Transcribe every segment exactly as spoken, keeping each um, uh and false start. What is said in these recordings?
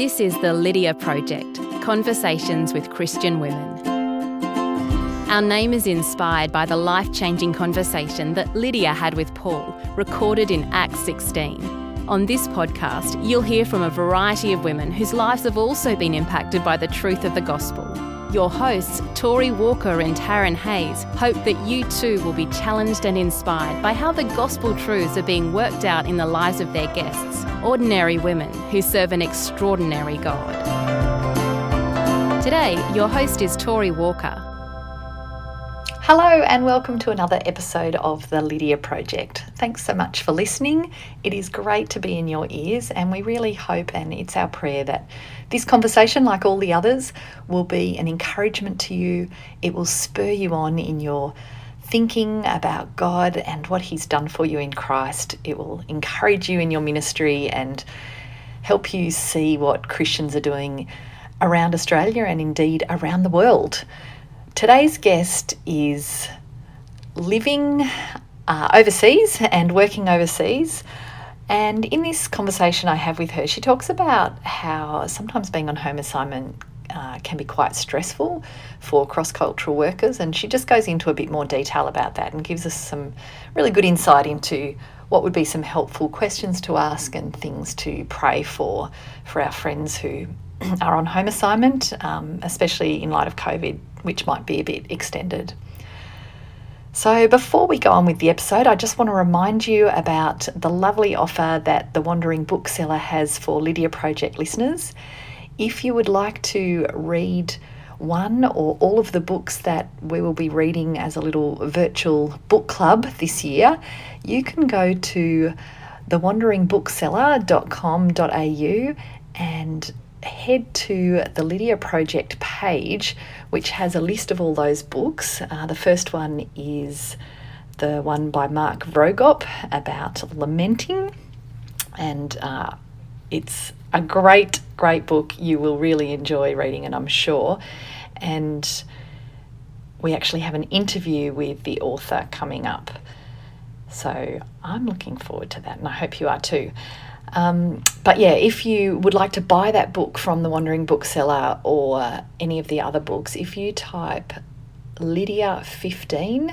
This is The Lydia Project, Conversations with Christian Women. Our name is inspired by the life-changing conversation that Lydia had with Paul, recorded in Acts sixteen. On this podcast, you'll hear from a variety of women whose lives have also been impacted by the truth of the gospel. Your hosts, Tori Walker and Taryn Hayes, hope that you too will be challenged and inspired by how the gospel truths are being worked out in the lives of their guests, ordinary women who serve an extraordinary God. Today, your host is Tori Walker. Hello and welcome to another episode of The Lydia Project. Thanks so much for listening. It is great to be in your ears, and we really hope, and it's our prayer, that this conversation, like all the others, will be an encouragement to you. It will spur you on in your thinking about God and what He's done for you in Christ. It will encourage you in your ministry and help you see what Christians are doing around Australia and indeed around the world. Today's guest is living uh, overseas and working overseas, and in this conversation I have with her, she talks about how sometimes being on home assignment uh, can be quite stressful for cross-cultural workers, and she just goes into a bit more detail about that and gives us some really good insight into what would be some helpful questions to ask and things to pray for for our friends who are on home assignment, um, especially in light of COVID, which might be a bit extended. So before we go on with the episode, I just want to remind you about the lovely offer that The Wandering Bookseller has for Lydia Project listeners. If you would like to read one or all of the books that we will be reading as a little virtual book club this year, you can go to the wandering bookseller dot com dot a u and head to the Lydia Project page, which has a list of all those books. Uh, the first one is the one by Mark Vroegop about lamenting, and uh, it's a great, great book. You will really enjoy reading it, I'm sure. And we actually have an interview with the author coming up. So I'm looking forward to that, and I hope you are too. Um, but yeah, if you would like to buy that book from The Wandering Bookseller or any of the other books, if you type Lydia fifteen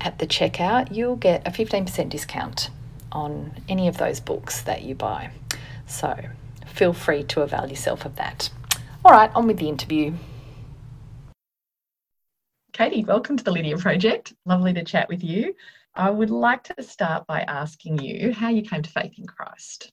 at the checkout, you'll get a fifteen percent discount on any of those books that you buy. So feel free to avail yourself of that. All right, on with the interview. Katie, welcome to the Lydia Project. Lovely to chat with you. I would like to start by asking you how you came to faith in Christ.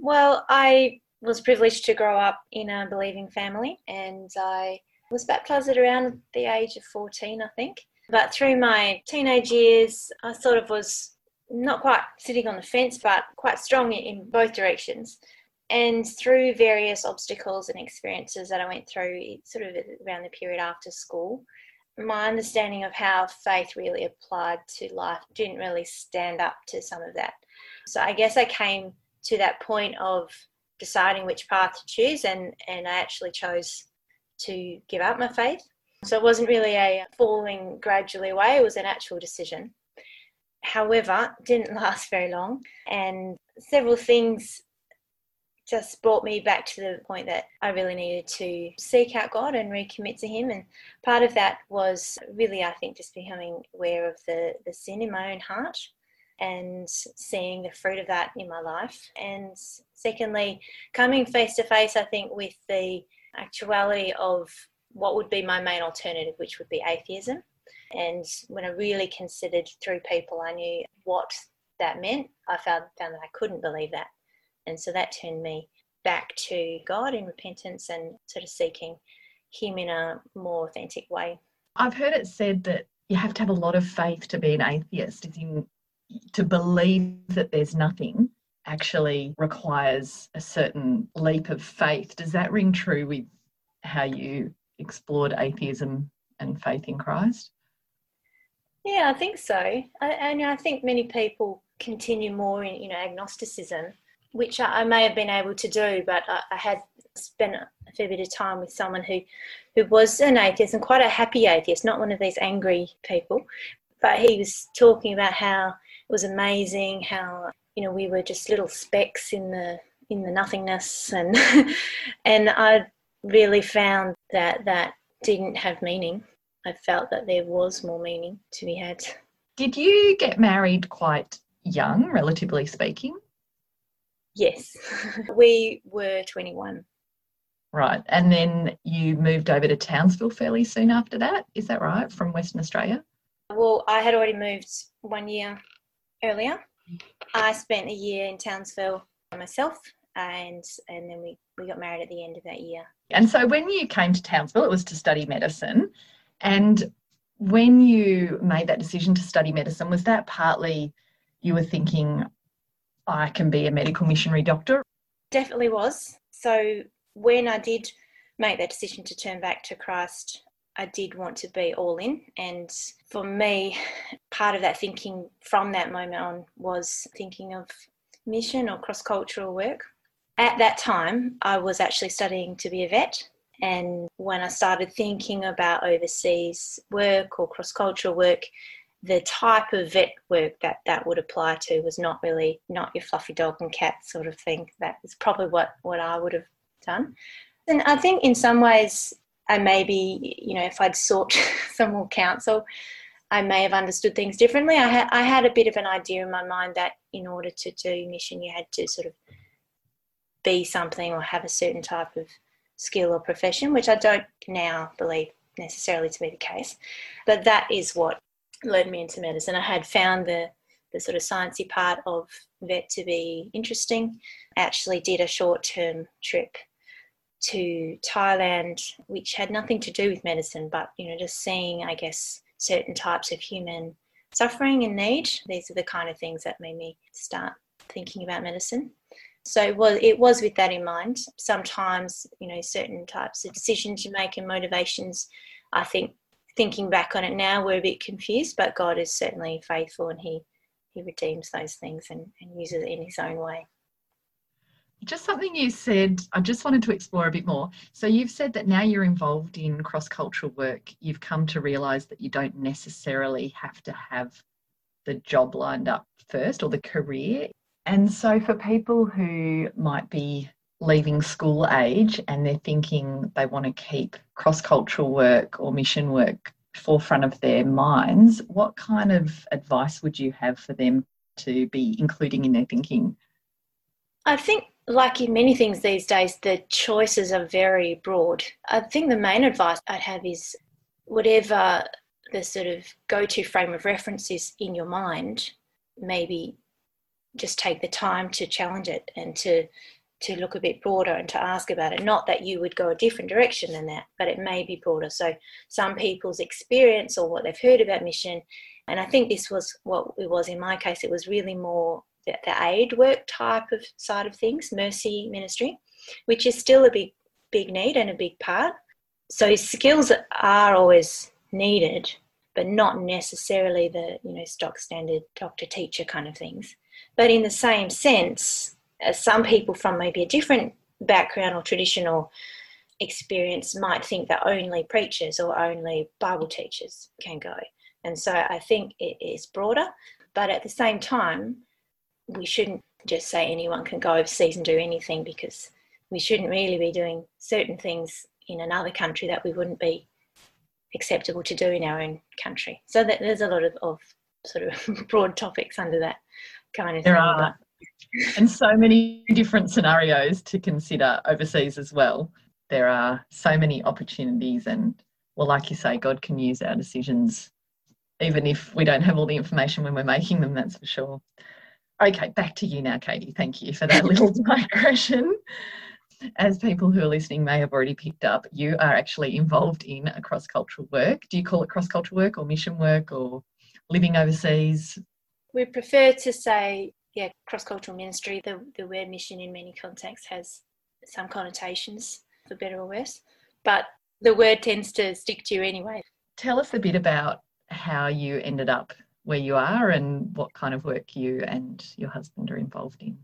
Well, I was privileged to grow up in a believing family, and I was baptised at around the age of fourteen, I think. But through my teenage years, I sort of was not quite sitting on the fence, but quite strong in both directions. And through various obstacles and experiences that I went through, sort of around the period after school, my understanding of how faith really applied to life didn't really stand up to some of that. So I guess I came to that point of deciding which path to choose, and, and I actually chose to give up my faith. So it wasn't really a falling gradually away, it was an actual decision. However, it didn't last very long, and several things just brought me back to the point that I really needed to seek out God and recommit to Him. And part of that was really, I think, just becoming aware of the, the sin in my own heart and seeing the fruit of that in my life. And secondly, coming face to face, I think, with the actuality of what would be my main alternative, which would be atheism. And when I really considered through people I knew what that meant, I found, found that I couldn't believe that. And so that turned me back to God in repentance and sort of seeking Him in a more authentic way. I've heard it said that you have to have a lot of faith to be an atheist. As in, to believe that there's nothing actually requires a certain leap of faith. Does that ring true with how you explored atheism and faith in Christ? Yeah, I think so. I, and I think many people continue more in, you know, agnosticism, which I may have been able to do, but I, I had spent a fair bit of time with someone who, who was an atheist, and quite a happy atheist, not one of these angry people. But he was talking about how it was amazing, how, you know, we were just little specks in the in the nothingness, and and I really found that that didn't have meaning. I felt that there was more meaning to be had. Did you get married quite young, relatively speaking? Yes. We were twenty-one. Right. And then you moved over to Townsville fairly soon after that. Is that right? From Western Australia? Well, I had already moved one year earlier. I spent a year in Townsville by myself, and and then we, we got married at the end of that year. And so when you came to Townsville, it was to study medicine. And when you made that decision to study medicine, was that partly you were thinking, I can be a medical missionary doctor? Definitely was. So when I did make that decision to turn back to Christ, I did want to be all in. And for me, part of that thinking from that moment on was thinking of mission or cross-cultural work. At that time, I was actually studying to be a vet. And when I started thinking about overseas work or cross-cultural work, the type of vet work that that would apply to was not really not your fluffy dog and cat sort of thing. That is probably what, what I would have done. And I think in some ways, I maybe, you know, if I'd sought some more counsel, I may have understood things differently. I, ha- I had a bit of an idea in my mind that in order to do mission, you had to sort of be something or have a certain type of skill or profession, which I don't now believe necessarily to be the case. But that is what led me into medicine. I had found the, the sort of sciencey part of vet to be interesting. I actually did a short-term trip to Thailand, which had nothing to do with medicine, but, you know, just seeing, I guess, certain types of human suffering and need. These are the kind of things that made me start thinking about medicine. So it was, it was with that in mind. Sometimes, you know, certain types of decisions you make and motivations, I think, thinking back on it now, we're a bit confused, but God is certainly faithful and he he redeems those things and, and uses it in his own way. Just something you said, I just wanted to explore a bit more. So you've said that now you're involved in cross-cultural work, you've come to realise that you don't necessarily have to have the job lined up first or the career. And so for people who might be leaving school age and they're thinking they want to keep cross-cultural work or mission work forefront of their minds, what kind of advice would you have for them to be including in their thinking? I think, like in many things these days, the choices are very broad. I think the main advice I'd have is whatever the sort of go-to frame of reference is in your mind, maybe just take the time to challenge it and to to look a bit broader and to ask about it. Not that you would go a different direction than that, but it may be broader. So some people's experience or what they've heard about mission, and I think this was what it was in my case, it was really more the, the aid work type of side of things, mercy ministry, which is still a big, big need and a big part. So skills are always needed, but not necessarily the, you know, stock standard doctor teacher kind of things. But in the same sense, as some people from maybe a different background or traditional experience might think that only preachers or only Bible teachers can go. And so I think it is broader, but at the same time, we shouldn't just say anyone can go overseas and do anything, because we shouldn't really be doing certain things in another country that we wouldn't be acceptable to do in our own country. So that there's a lot of, of sort of broad topics under that kind of there thing. There are. And so many different scenarios to consider overseas as well. There are so many opportunities and, well, like you say, God can use our decisions, even if we don't have all the information when we're making them, that's for sure. Okay, back to you now, Katie. Thank you for that little digression. As people who are listening may have already picked up, you are actually involved in a cross-cultural work. Do you call it cross-cultural work or mission work or living overseas? We prefer to say... Yeah, cross-cultural ministry, the, the word mission in many contexts has some connotations, for better or worse, but the word tends to stick to you anyway. Tell us a bit about how you ended up where you are and what kind of work you and your husband are involved in.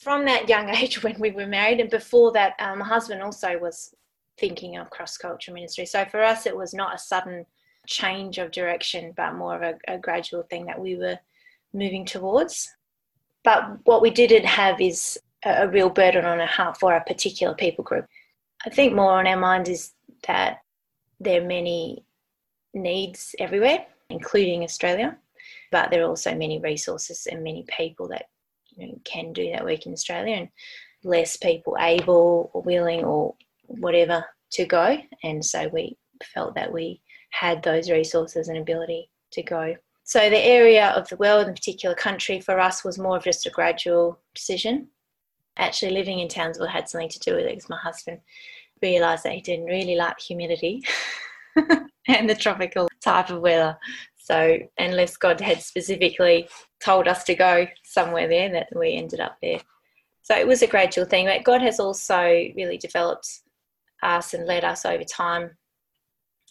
From that young age when we were married, and before that, um, my husband also was thinking of cross-cultural ministry. So for us, it was not a sudden change of direction, but more of a, a gradual thing that we were moving towards. But what we didn't have is a real burden on our heart for a particular people group. I think more on our minds is that there are many needs everywhere, including Australia, but there are also many resources and many people that, you know, can do that work in Australia, and less people able or willing or whatever to go. And so we felt that we had those resources and ability to go. So the area of the world, in particular country, for us was more of just a gradual decision. Actually, living in Townsville had something to do with it, because my husband realised that he didn't really like humidity and the tropical type of weather. So unless God had specifically told us to go somewhere there, that we ended up there. So it was a gradual thing, but God has also really developed us and led us over time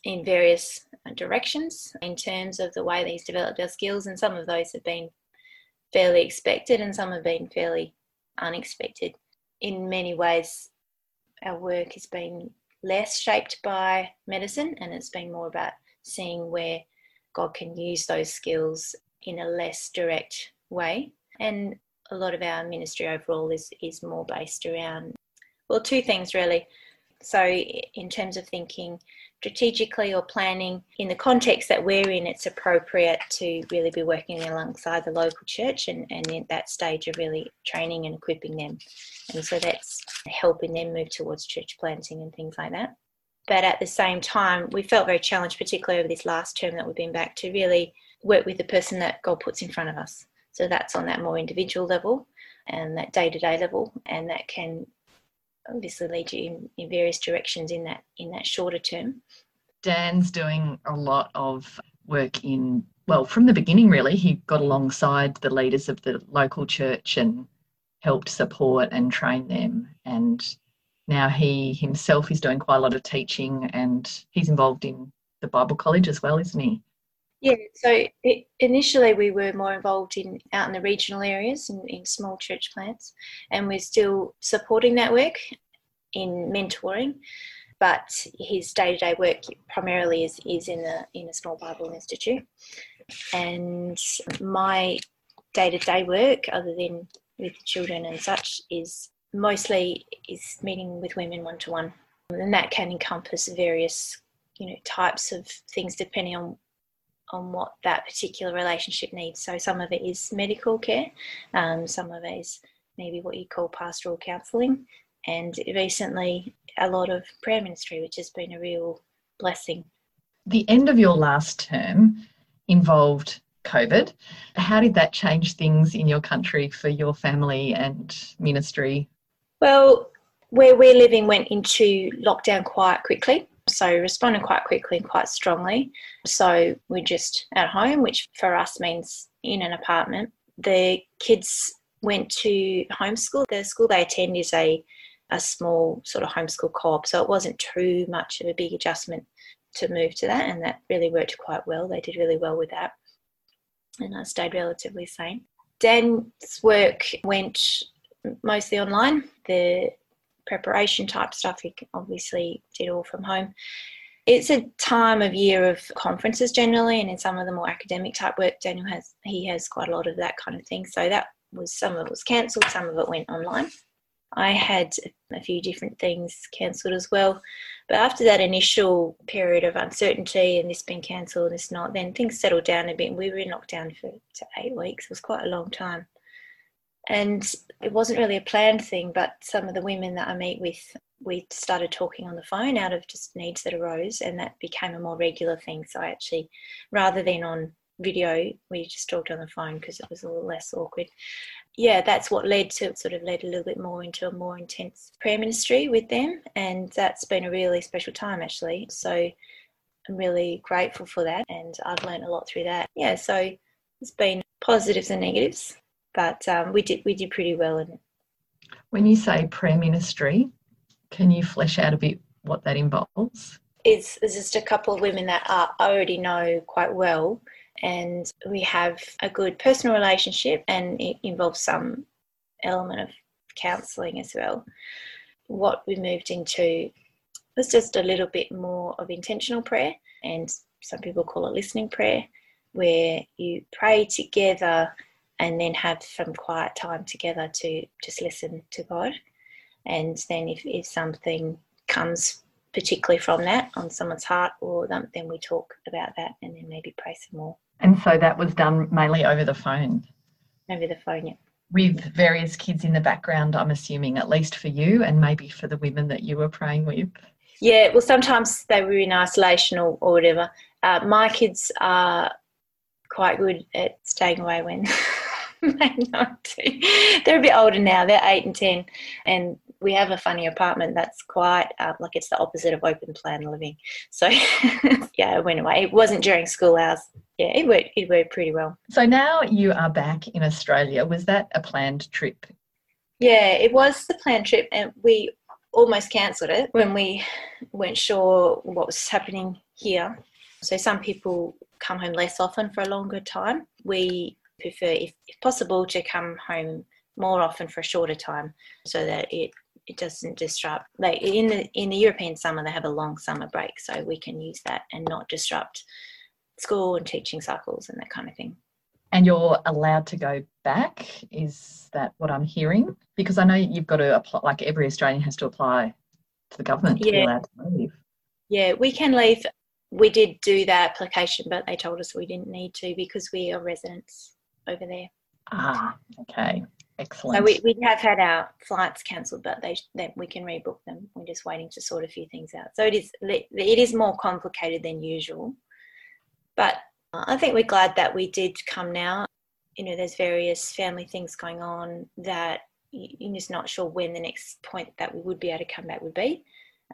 in various directions in terms of the way that he's developed our skills, and some of those have been fairly expected and some have been fairly unexpected. In many ways, our work has been less shaped by medicine, and it's been more about seeing where God can use those skills in a less direct way. And a lot of our ministry overall is is more based around, well, two things really. So in terms of thinking strategically or planning in the context that we're in, it's appropriate to really be working alongside the local church and, and in that stage of really training and equipping them. And so that's helping them move towards church planting and things like that. But at the same time, we felt very challenged, particularly over this last term that we've been back, to really work with the person that God puts in front of us. So that's on that more individual level and that day-to-day level, and that can obviously lead you in, in various directions in that in that shorter term. Dan's doing a lot of work in, well, from the beginning really, he got alongside the leaders of the local church and helped support and train them. And now he himself is doing quite a lot of teaching, and he's involved in the Bible college as well, isn't he? Yeah, so it, initially we were more involved in out in the regional areas in, in small church plants, and we're still supporting that work in mentoring, but his day-to-day work primarily is, is in a, in a small Bible institute. And my day-to-day work, other than with children and such, is mostly is meeting with women one-to-one, and that can encompass various, you know, types of things depending on on what that particular relationship needs. So some of it is medical care, um, some of it is maybe what you call pastoral counselling, and recently a lot of prayer ministry, which has been a real blessing. The end of your last term involved COVID. How did that change things in your country for your family and ministry? Well, where we're living went into lockdown quite quickly. So responded quite quickly and quite strongly. So we're just at home, which for us means in an apartment. The kids went to homeschool. The school they attend is a, a small sort of homeschool co-op, so it wasn't too much of a big adjustment to move to that, and that really worked quite well. They did really well with that, and I stayed relatively sane. Dan's work went mostly online. The preparation type stuff he obviously did all from home. It's a time of year of conferences generally, and in some of the more academic type work, Daniel has he has quite a lot of that kind of thing. So that was, some of it was cancelled, some of it went online. I had a few different things cancelled as well, but after that initial period of uncertainty and this being cancelled and this not, then things settled down a bit. We were in lockdown for eight weeks. It was quite a long time. And it wasn't really a planned thing, but some of the women that I meet with, we started talking on the phone out of just needs that arose, and that became a more regular thing. So I actually, rather than on video, we just talked on the phone because it was a little less awkward. Yeah, that's what led to, sort of led a little bit more into a more intense prayer ministry with them, and that's been a really special time actually. So I'm really grateful for that, and I've learned a lot through that. Yeah, so it's been positives and negatives. But um, we did we did pretty well in it. When you say prayer ministry, can you flesh out a bit what that involves? It's, it's just a couple of women that I already know quite well, and we have a good personal relationship, and it involves some element of counselling as well. What we moved into was just a little bit more of intentional prayer, and some people call it listening prayer, where you pray together and then have some quiet time together to just listen to God. And then if, if something comes particularly from that on someone's heart, or them, then we talk about that and then maybe pray some more. And so that was done mainly over the phone? Over the phone, yeah. With various kids in the background, I'm assuming, at least for you and maybe for the women that you were praying with. Yeah, well, sometimes they were in isolation or, or whatever. Uh, my kids are quite good at staying away when they not do. They're a bit older now. They're eight and ten, and we have a funny apartment that's quite uh, like it's the opposite of open plan living. So yeah, it went away. It wasn't during school hours. Yeah, it worked. It worked pretty well. So now you are back in Australia. Was that a planned trip? Yeah, it was the planned trip, and we almost cancelled it when we weren't sure what was happening here. So some people come home less often for a longer time. We prefer, if, if possible, to come home more often for a shorter time so that it, it doesn't disrupt. Like in the in the European summer, they have a long summer break, so we can use that and not disrupt school and teaching cycles and that kind of thing. And you're allowed to go back? Is that what I'm hearing? Because I know you've got to apply, like every Australian has to apply to the government to yeah. be allowed to leave. Yeah, we can leave. We did do that application, but they told us we didn't need to because we are residents over there. Ah, okay. Excellent. So we, we have had our flights cancelled, but they, they we can rebook them. We're just waiting to sort a few things out. So it is it is more complicated than usual. But I think we're glad that we did come now. You know, there's various family things going on that you're just not sure when the next point that we would be able to come back would be.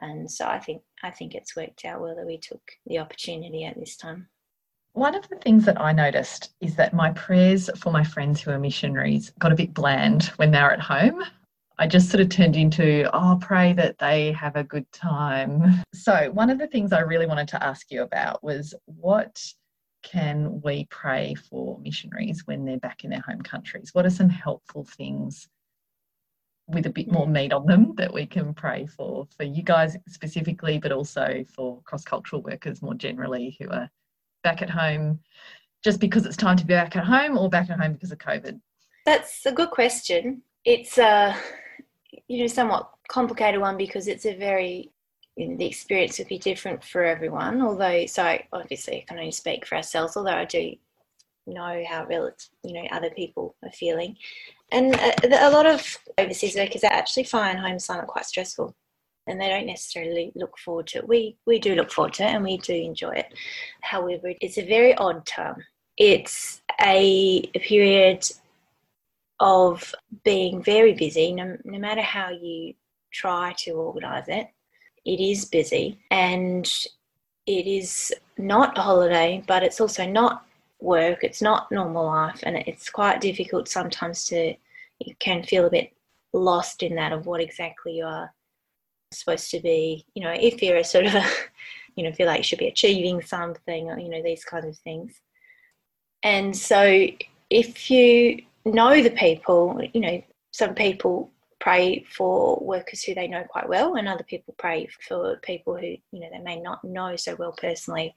And so I think I think it's worked out well that we took the opportunity at this time. One of the things that I noticed is that my prayers for my friends who are missionaries got a bit bland when they were at home. I just sort of turned into, oh, pray that they have a good time. So one of the things I really wanted to ask you about was, what can we pray for missionaries when they're back in their home countries? What are some helpful things with a bit more meat on them that we can pray for, for you guys specifically, but also for cross-cultural workers more generally who are back at home just because it's time to be back at home, or back at home because of COVID? That's a good question. It's a, you know, somewhat complicated one because it's a very, you know, the experience would be different for everyone, although, so obviously I can only speak for ourselves, although I do know how real it's, you know, other people are feeling. And a, a lot of overseas workers actually find home assignment quite stressful, and they don't necessarily look forward to it. We we do look forward to it and we do enjoy it. However, it's a very odd term. It's a period of being very busy, no, no matter how you try to organise it. It is busy, and it is not a holiday, but it's also not work, it's not normal life, and it's quite difficult sometimes to, you can feel a bit lost in that of what exactly you are supposed to be, you know, if you're a sort of a, you know, feel like you should be achieving something, or, you know, these kinds of things. And so if you know the people, you know, some people pray for workers who they know quite well, and other people pray for people who, you know, they may not know so well personally.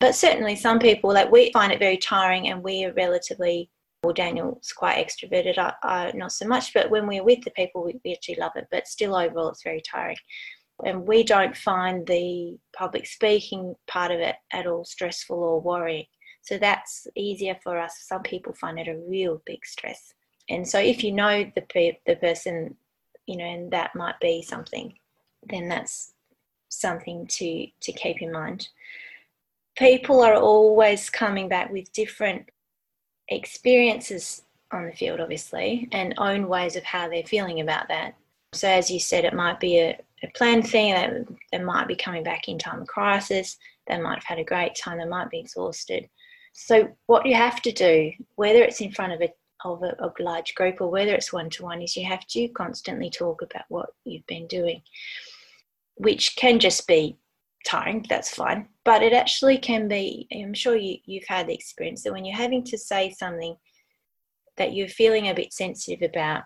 But certainly some people, like, we find it very tiring, and we are relatively, well, Daniel's quite extroverted, I, I not so much, but when we're with the people, we, we actually love it. But still overall, it's very tiring. And we don't find the public speaking part of it at all stressful or worrying. So that's easier for us. Some people find it a real big stress. And so if you know the pe- the person, you know, and that might be something, then that's something to, to keep in mind. People are always coming back with different experiences on the field, obviously, and own ways of how they're feeling about that. So as you said, it might be a, a planned thing. They might be coming back in time of crisis. They might have had a great time. They might be exhausted. So what you have to do, whether it's in front of a of a, a large group or whether it's one-to-one, is you have to constantly talk about what you've been doing, which can just be tiring, that's fine, but it actually can be, I'm sure you, you've had the experience that when you're having to say something that you're feeling a bit sensitive about,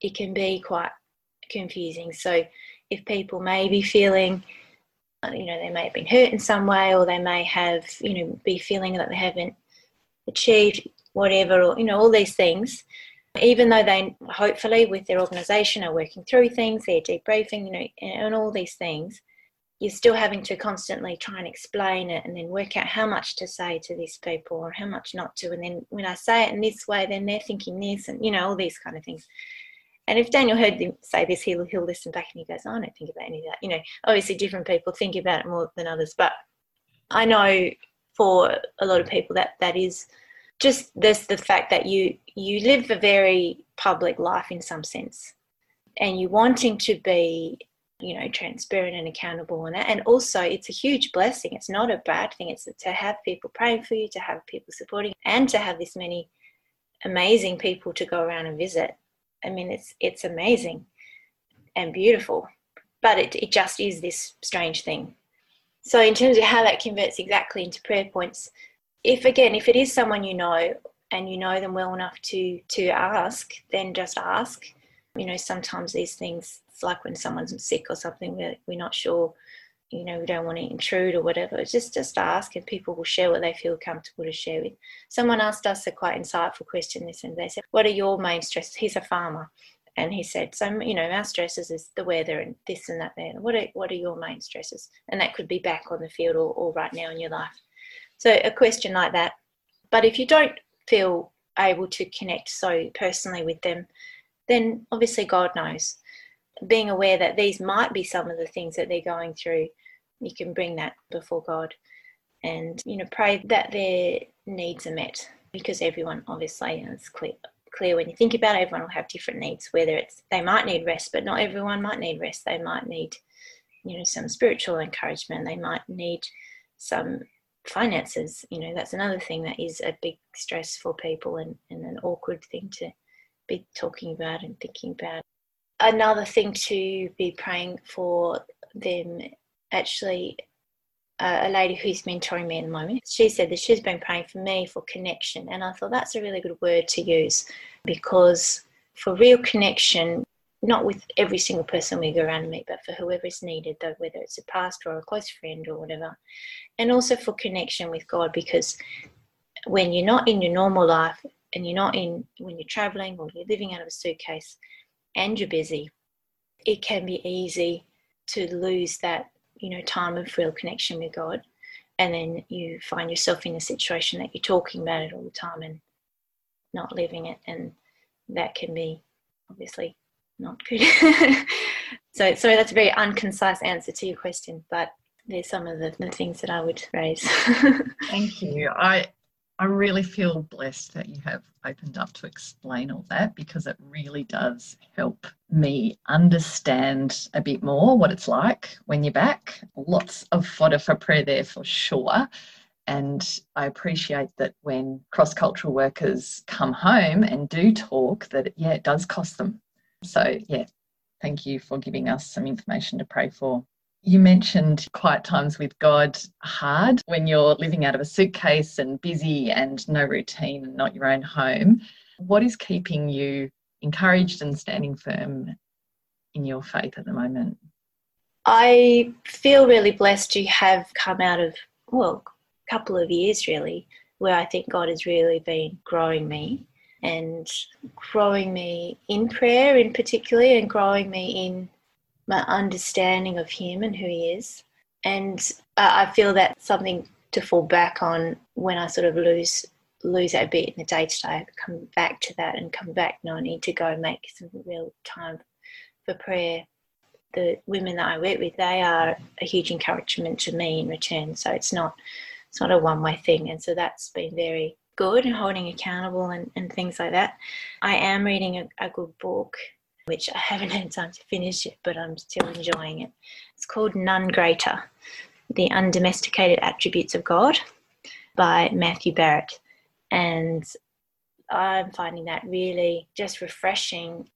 it can be quite confusing. So if people may be feeling, you know, they may have been hurt in some way, or they may have, you know, be feeling that they haven't achieved, whatever, or, you know, all these things, even though they hopefully with their organisation are working through things, they're debriefing, you know, and all these things, you're still having to constantly try and explain it and then work out how much to say to these people or how much not to. And then when I say it in this way, then they're thinking this and, you know, all these kind of things. And if Daniel heard them say this, he'll, he'll listen back and he goes, oh, I don't think about any of that. You know, obviously different people think about it more than others. But I know for a lot of people that that is just this, the fact that you, you live a very public life in some sense and you wanting to be, you know, transparent and accountable, and that. And also it's a huge blessing. It's not a bad thing. It's to have people praying for you, to have people supporting you, and to have this many amazing people to go around and visit. I mean, it's it's amazing and beautiful, but it, it just is this strange thing. So in terms of how that converts exactly into prayer points, if, again, if it is someone you know and you know them well enough to to ask, then just ask. You know, sometimes these things, it's like when someone's sick or something, we're, we're not sure, you know, we don't want to intrude or whatever. Just, just ask, and people will share what they feel comfortable to share with. Someone asked us a quite insightful question this, and they said, what are your main stresses? He's a farmer. And he said, so, you know, our stresses is the weather and this and that there. What are, what are your main stresses? And that could be back on the field or, or right now in your life. So a question like that. But if you don't feel able to connect so personally with them, then obviously God knows. Being aware that these might be some of the things that they're going through, you can bring that before God and, you know, pray that their needs are met, because everyone, obviously, and it's clear, clear when you think about it, everyone will have different needs, whether it's they might need rest, but not everyone might need rest. They might need, you know, some spiritual encouragement. They might need some finances. You know, that's another thing that is a big stress for people and, and an awkward thing to be talking about and thinking about. Another thing to be praying for them, actually, uh, a lady who's mentoring me at the moment, she said that she's been praying for me for connection, and I thought that's a really good word to use, because for real connection, not with every single person we go around and meet, but for whoever is needed, though, whether it's a pastor or a close friend or whatever, and also for connection with God, because when you're not in your normal life, and you're not in, when you're traveling or you're living out of a suitcase and you're busy, it can be easy to lose that, you know, time of real connection with God. And then you find yourself in a situation that you're talking about it all the time and not living it. And that can be obviously not good. So, sorry, that's a very unconcise answer to your question, but there's some of the, the things that I would raise. Thank you. I, I really feel blessed that you have opened up to explain all that, because it really does help me understand a bit more what it's like when you're back. Lots of fodder for prayer there for sure. And I appreciate that when cross-cultural workers come home and do talk, that, yeah, it does cost them. So, yeah, thank you for giving us some information to pray for. You mentioned quiet times with God are hard when you're living out of a suitcase and busy and no routine and not your own home. What is keeping you encouraged and standing firm in your faith at the moment? I feel really blessed to have come out of, well, a couple of years really, where I think God has really been growing me and growing me in prayer in particular, and growing me in my understanding of him and who he is. And I feel that's something to fall back on when I sort of lose lose that bit in the day-to-day. I come back to that and come back, no, I need to go make some real time for prayer. The women that I work with, they are a huge encouragement to me in return. So it's not it's not a one-way thing. And so that's been very good, and holding accountable and, and things like that. I am reading a, a good book, which I haven't had time to finish it, but I'm still enjoying it. It's called None Greater, The Undomesticated Attributes of God by Matthew Barrett. And I'm finding that really just refreshing.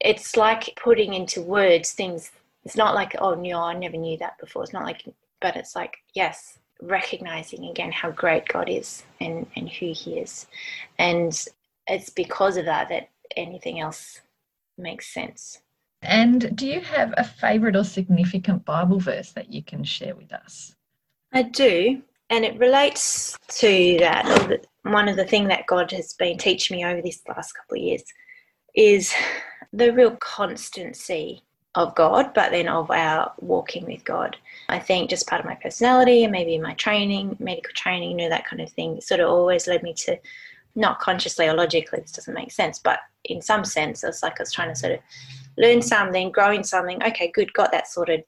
It's like putting into words things. It's not like, oh, no, I never knew that before. It's not like, but it's like, yes, recognising again how great God is and, and who he is. And it's because of that that anything else makes sense. And do you have a favourite or significant Bible verse that you can share with us? I do, and it relates to that, one of the things that God has been teaching me over this last couple of years is the real constancy of God, but then of our walking with God. I think just part of my personality and maybe my training, medical training, you know, that kind of thing sort of always led me to, not consciously or logically, this doesn't make sense, but in some sense, it's like I was trying to sort of learn something, grow in something. Okay, good, got that sorted.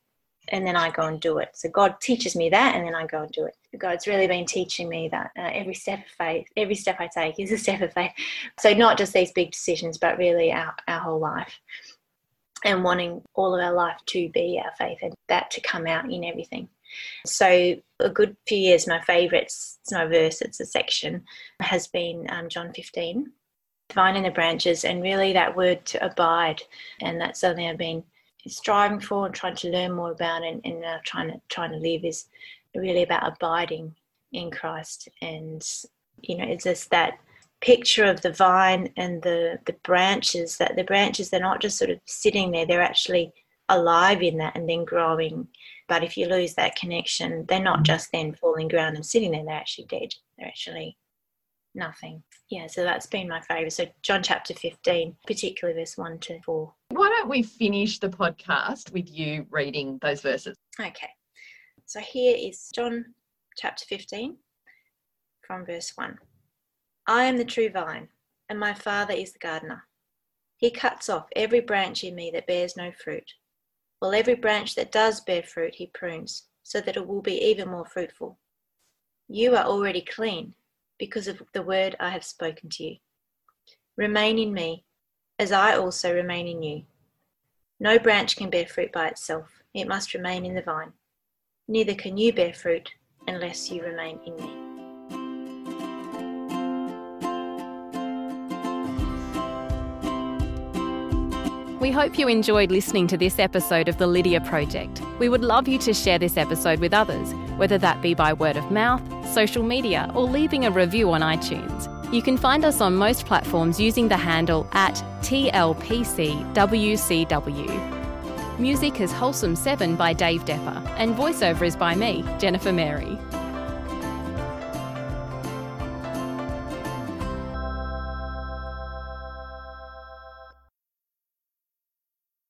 And then I go and do it. So God teaches me that, and then I go and do it. God's really been teaching me that uh, every step of faith, every step I take is a step of faith. So not just these big decisions, but really our, our whole life, and wanting all of our life to be our faith and that to come out in everything. So a good few years, my favourite, it's my verse, it's a section, has been um, John fifteen, the vine and the branches, and really that word to abide. And that's something I've been striving for and trying to learn more about, and, and now trying to, trying to live, is really about abiding in Christ. And, you know, it's just that picture of the vine and the, the branches, that the branches, they're not just sort of sitting there, they're actually alive in that and then growing. But if you lose that connection, they're not just then falling ground and sitting there, they're actually dead. They're actually nothing. Yeah, so that's been my favourite. So John chapter fifteen, particularly verse one to four. Why don't we finish the podcast with you reading those verses? Okay. So here is John chapter fifteen from verse one. I am the true vine, and my Father is the gardener. He cuts off every branch in me that bears no fruit, while every branch that does bear fruit he prunes, so that it will be even more fruitful. You are already clean because of the word I have spoken to you. Remain in me, as I also remain in you. No branch can bear fruit by itself. It must remain in the vine. Neither can you bear fruit unless you remain in me. We hope you enjoyed listening to this episode of The Lydia Project. We would love you to share this episode with others, whether that be by word of mouth, social media, or leaving a review on iTunes. You can find us on most platforms using the handle at T L P C W C W. Music is Wholesome seven by Dave Depper, and voiceover is by me, Jennifer Mary.